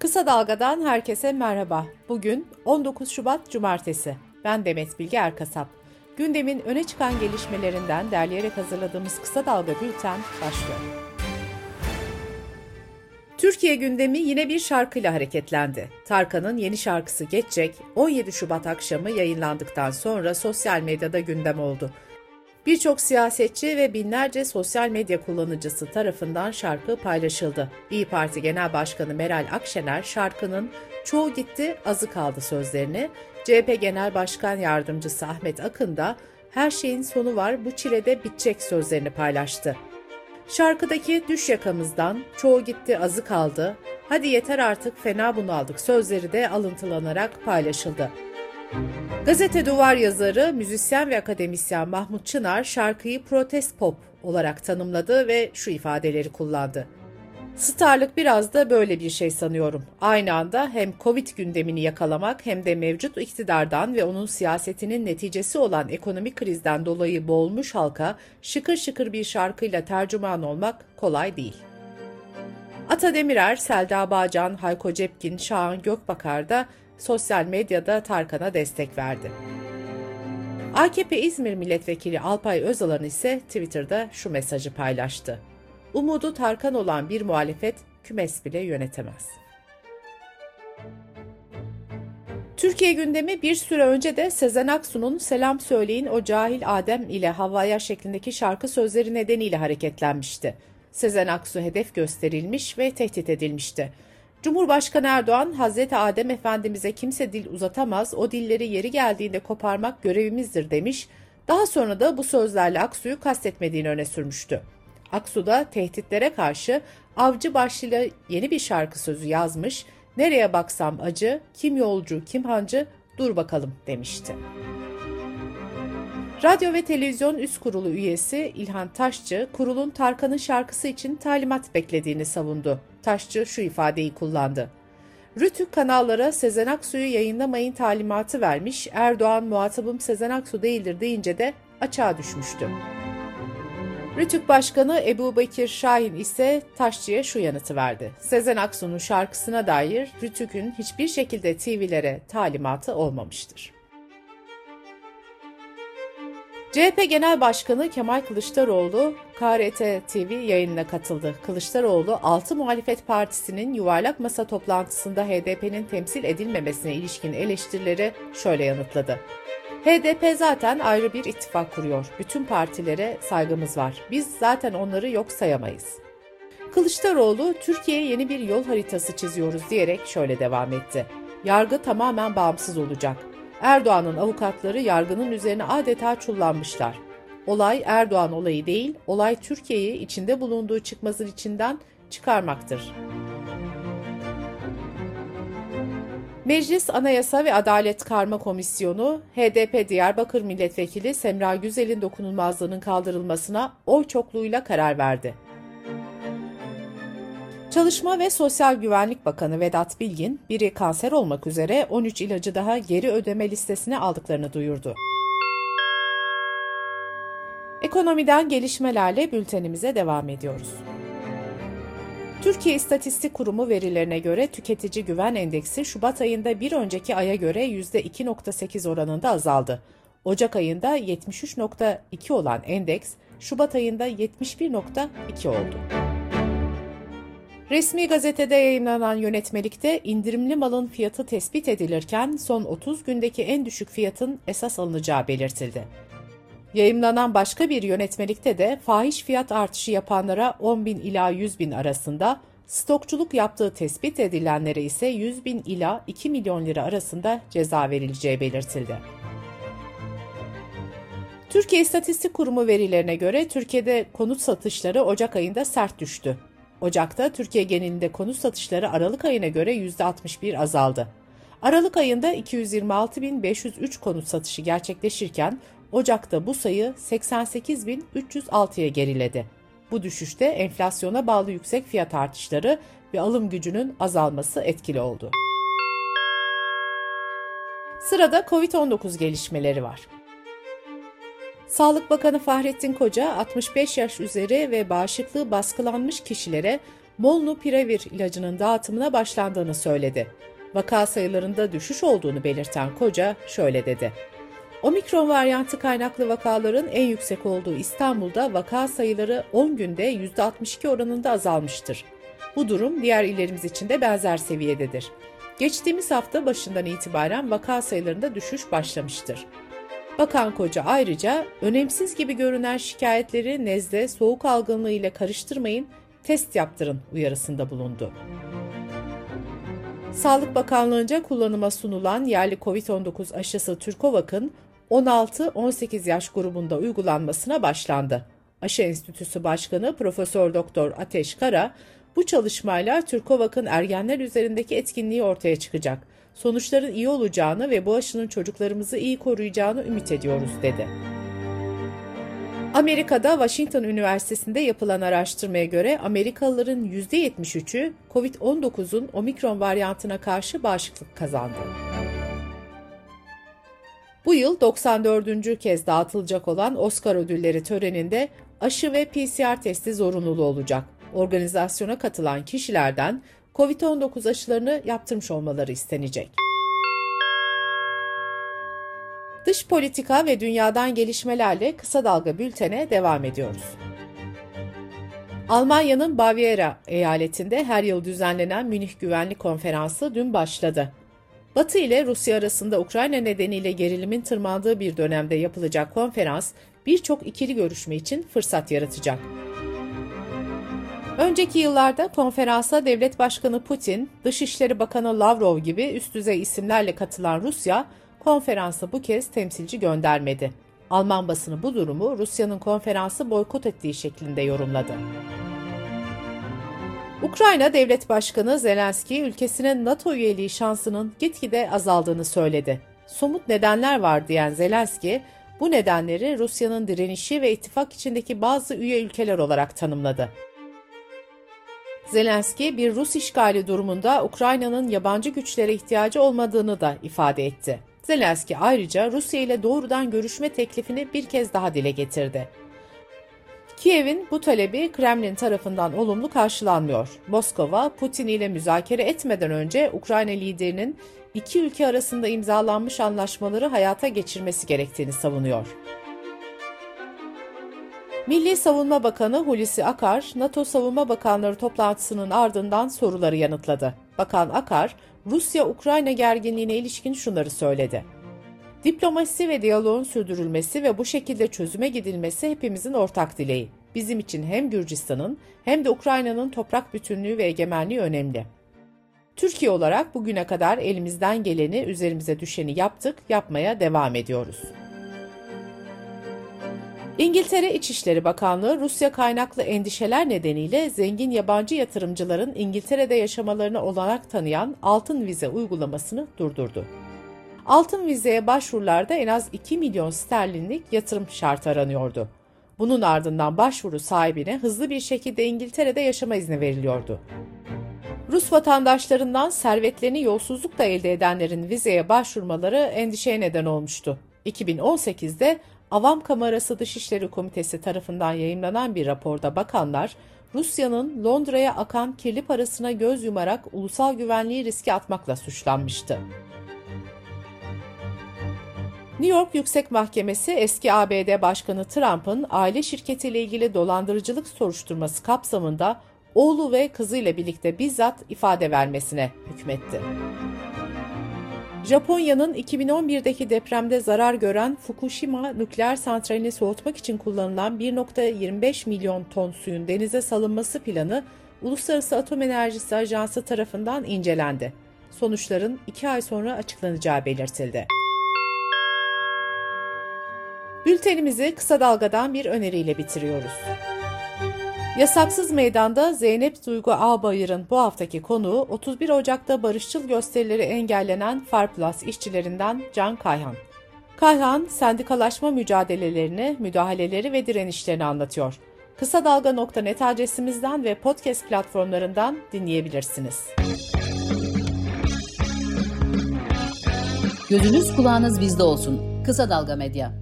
Kısa Dalga'dan herkese merhaba. Bugün 19 Şubat Cumartesi. Ben Demet Bilge Erkasap. Gündemin öne çıkan gelişmelerinden derleyerek hazırladığımız Kısa Dalga Bülten başlıyor. Türkiye gündemi yine bir şarkıyla hareketlendi. Tarkan'ın yeni şarkısı Geçecek, 17 Şubat akşamı yayınlandıktan sonra sosyal medyada gündem oldu. Birçok siyasetçi ve binlerce sosyal medya kullanıcısı tarafından şarkı paylaşıldı. İYİ Parti Genel Başkanı Meral Akşener şarkının çoğu gitti, azı kaldı sözlerini, CHP Genel Başkan Yardımcısı Ahmet Akın da her şeyin sonu var, bu çilede bitecek sözlerini paylaştı. Şarkıdaki düş yakamızdan, çoğu gitti, azı kaldı, hadi yeter artık fena bunaldık sözleri de alıntılanarak paylaşıldı. Gazete Duvar yazarı, müzisyen ve akademisyen Mahmut Çınar şarkıyı protest pop olarak tanımladı ve şu ifadeleri kullandı. Starlık biraz da böyle bir şey sanıyorum. Aynı anda hem Covid gündemini yakalamak hem de mevcut iktidardan ve onun siyasetinin neticesi olan ekonomik krizden dolayı boğulmuş halka şıkır şıkır bir şarkıyla tercüman olmak kolay değil. Ata Demirer, Selda Bağcan, Hayko Cepkin, Şahan Gökbakar da sosyal medyada Tarkan'a destek verdi. AKP İzmir Milletvekili Alpay Özalan ise Twitter'da şu mesajı paylaştı. Umudu Tarkan olan bir muhalefet kümes bile yönetemez. Türkiye gündemi bir süre önce de Sezen Aksu'nun Selam Söyleyin o Cahil Adem ile Havaya şeklindeki şarkı sözleri nedeniyle hareketlenmişti. Sezen Aksu hedef gösterilmiş ve tehdit edilmişti. Cumhurbaşkanı Erdoğan, Hazreti Adem Efendimiz'e kimse dil uzatamaz, o dilleri yeri geldiğinde koparmak görevimizdir demiş, daha sonra da bu sözlerle Aksu'yu kastetmediğini öne sürmüştü. Aksu da tehditlere karşı avcı başlığıyla yeni bir şarkı sözü yazmış, nereye baksam acı, kim yolcu, kim hancı, dur bakalım demişti. Radyo ve Televizyon Üst Kurulu üyesi İlhan Taşcı, kurulun Tarkan'ın şarkısı için talimat beklediğini savundu. Taşçı şu ifadeyi kullandı. Rütük kanallara Sezen Aksu'yu yayınlamayın talimatı vermiş, Erdoğan muhatabım Sezen Aksu değildir deyince de açığa düşmüştü. Rütük Başkanı Ebu Bekir Şahin ise Taşçı'ya şu yanıtı verdi. Sezen Aksu'nun şarkısına dair Rütük'ün hiçbir şekilde TV'lere talimatı olmamıştır. CHP Genel Başkanı Kemal Kılıçdaroğlu, KRT TV yayınına katıldı. Kılıçdaroğlu, 6 muhalefet partisinin yuvarlak masa toplantısında HDP'nin temsil edilmemesine ilişkin eleştirileri şöyle yanıtladı. HDP zaten ayrı bir ittifak kuruyor. Bütün partilere saygımız var. Biz zaten onları yok sayamayız. Kılıçdaroğlu, Türkiye'ye yeni bir yol haritası çiziyoruz diyerek şöyle devam etti. Yargı tamamen bağımsız olacak. Erdoğan'ın avukatları yargının üzerine adeta çullanmışlar. Olay Erdoğan olayı değil, olay Türkiye'yi içinde bulunduğu çıkmazın içinden çıkarmaktır. Meclis Anayasa ve Adalet Karma Komisyonu, HDP Diyarbakır Milletvekili Semra Güzel'in dokunulmazlığının kaldırılmasına oy çokluğuyla karar verdi. Çalışma ve Sosyal Güvenlik Bakanı Vedat Bilgin, biri kanser olmak üzere 13 ilacı daha geri ödeme listesine aldıklarını duyurdu. Ekonomiden gelişmelerle bültenimize devam ediyoruz. Türkiye İstatistik Kurumu verilerine göre Tüketici Güven Endeksi Şubat ayında bir önceki aya göre %2.8 oranında azaldı. Ocak ayında 73.2 olan endeks, Şubat ayında 71.2 oldu. Resmi gazetede yayınlanan yönetmelikte indirimli malın fiyatı tespit edilirken son 30 gündeki en düşük fiyatın esas alınacağı belirtildi. Yayımlanan başka bir yönetmelikte de fahiş fiyat artışı yapanlara 10.000 ila 100.000 arasında, stokçuluk yaptığı tespit edilenlere ise 100.000 ila 2 milyon lira arasında ceza verileceği belirtildi. Türkiye İstatistik Kurumu verilerine göre Türkiye'de konut satışları Ocak ayında sert düştü. Ocak'ta Türkiye genelinde konut satışları Aralık ayına göre %61 azaldı. Aralık ayında 226.503 konut satışı gerçekleşirken Ocak'ta bu sayı 88.306'ya geriledi. Bu düşüşte enflasyona bağlı yüksek fiyat artışları ve alım gücünün azalması etkili oldu. Sırada Covid-19 gelişmeleri var. Sağlık Bakanı Fahrettin Koca, 65 yaş üzeri ve bağışıklığı baskılanmış kişilere molnupiravir ilacının dağıtımına başlandığını söyledi. Vaka sayılarında düşüş olduğunu belirten Koca şöyle dedi. Omikron varyantı kaynaklı vakaların en yüksek olduğu İstanbul'da vaka sayıları 10 günde %62 oranında azalmıştır. Bu durum diğer illerimiz için de benzer seviyededir. Geçtiğimiz hafta başından itibaren vaka sayılarında düşüş başlamıştır. Bakan Koca ayrıca önemsiz gibi görünen şikayetleri nezle, soğuk algınlığı ile karıştırmayın, test yaptırın uyarısında bulundu. Sağlık Bakanlığı'nca kullanıma sunulan yerli COVID-19 aşısı Türkovak'ın 16-18 yaş grubunda uygulanmasına başlandı. Aşı Enstitüsü Başkanı Profesör Doktor Ateş Kara, bu çalışmayla Türkovak'ın ergenler üzerindeki etkinliği ortaya çıkacak. Sonuçların iyi olacağını ve bu aşının çocuklarımızı iyi koruyacağını ümit ediyoruz dedi. Amerika'da Washington Üniversitesi'nde yapılan araştırmaya göre Amerikalıların %73'ü COVID-19'un omikron varyantına karşı bağışıklık kazandı. Bu yıl 94. kez dağıtılacak olan Oscar ödülleri töreninde aşı ve PCR testi zorunlu olacak. Organizasyona katılan kişilerden COVID-19 aşılarını yaptırmış olmaları istenecek. Dış politika ve dünyadan gelişmelerle Kısa Dalga Bülten'e devam ediyoruz. Almanya'nın Bavyera eyaletinde her yıl düzenlenen Münih Güvenlik Konferansı dün başladı. Batı ile Rusya arasında Ukrayna nedeniyle gerilimin tırmandığı bir dönemde yapılacak konferans, birçok ikili görüşme için fırsat yaratacak. Önceki yıllarda konferansa Devlet Başkanı Putin, Dışişleri Bakanı Lavrov gibi üst düzey isimlerle katılan Rusya, konferansa bu kez temsilci göndermedi. Alman basını bu durumu Rusya'nın konferansı boykot ettiği şeklinde yorumladı. Ukrayna Devlet Başkanı Zelenski, ülkesinin NATO üyeliği şansının gitgide azaldığını söyledi. Somut nedenler var diyen Zelenski, bu nedenleri Rusya'nın direnişi ve ittifak içindeki bazı üye ülkeler olarak tanımladı. Zelenski, bir Rus işgali durumunda Ukrayna'nın yabancı güçlere ihtiyacı olmadığını da ifade etti. Zelenski ayrıca Rusya ile doğrudan görüşme teklifini bir kez daha dile getirdi. Kiev'in bu talebi Kremlin tarafından olumlu karşılanmıyor. Moskova, Putin ile müzakere etmeden önce Ukrayna liderinin iki ülke arasında imzalanmış anlaşmaları hayata geçirmesi gerektiğini savunuyor. Milli Savunma Bakanı Hulusi Akar, NATO Savunma Bakanları toplantısının ardından soruları yanıtladı. Bakan Akar, Rusya-Ukrayna gerginliğine ilişkin şunları söyledi. Diplomasi ve diyaloğun sürdürülmesi ve bu şekilde çözüme gidilmesi hepimizin ortak dileği. Bizim için hem Gürcistan'ın hem de Ukrayna'nın toprak bütünlüğü ve egemenliği önemli. Türkiye olarak bugüne kadar elimizden geleni, üzerimize düşeni yaptık, yapmaya devam ediyoruz. İngiltere İçişleri Bakanlığı, Rusya kaynaklı endişeler nedeniyle zengin yabancı yatırımcıların İngiltere'de yaşamalarına olanak tanıyan altın vize uygulamasını durdurdu. Altın vizeye başvurularda en az 2 milyon sterlinlik yatırım şartı aranıyordu. Bunun ardından başvuru sahibine hızlı bir şekilde İngiltere'de yaşama izni veriliyordu. Rus vatandaşlarından servetlerini yolsuzlukla elde edenlerin vizeye başvurmaları endişeye neden olmuştu. 2018'de Avam Kamerası Dışişleri Komitesi tarafından yayımlanan bir raporda bakanlar, Rusya'nın Londra'ya akan kirli parasına göz yumarak ulusal güvenliği riske atmakla suçlanmıştı. New York Yüksek Mahkemesi, eski ABD Başkanı Trump'ın aile şirketiyle ilgili dolandırıcılık soruşturması kapsamında oğlu ve kızıyla birlikte bizzat ifade vermesine hükmetti. Japonya'nın 2011'deki depremde zarar gören Fukushima nükleer santralini soğutmak için kullanılan 1,25 milyon ton suyun denize salınması planı Uluslararası Atom Enerjisi Ajansı tarafından incelendi. Sonuçların 2 ay sonra açıklanacağı belirtildi. Bültenimizi Kısa Dalga'dan bir öneriyle bitiriyoruz. Yasaksız Meydan'da Zeynep Duygu Ağbayır'ın bu haftaki konuğu 31 Ocak'ta barışçıl gösterileri engellenen Farplus işçilerinden Can Kayhan. Kayhan, sendikalaşma mücadelelerini, müdahaleleri ve direnişlerini anlatıyor. Kısadalga.net adresimizden ve podcast platformlarından dinleyebilirsiniz. Gözünüz kulağınız bizde olsun. Kısa Dalga Medya.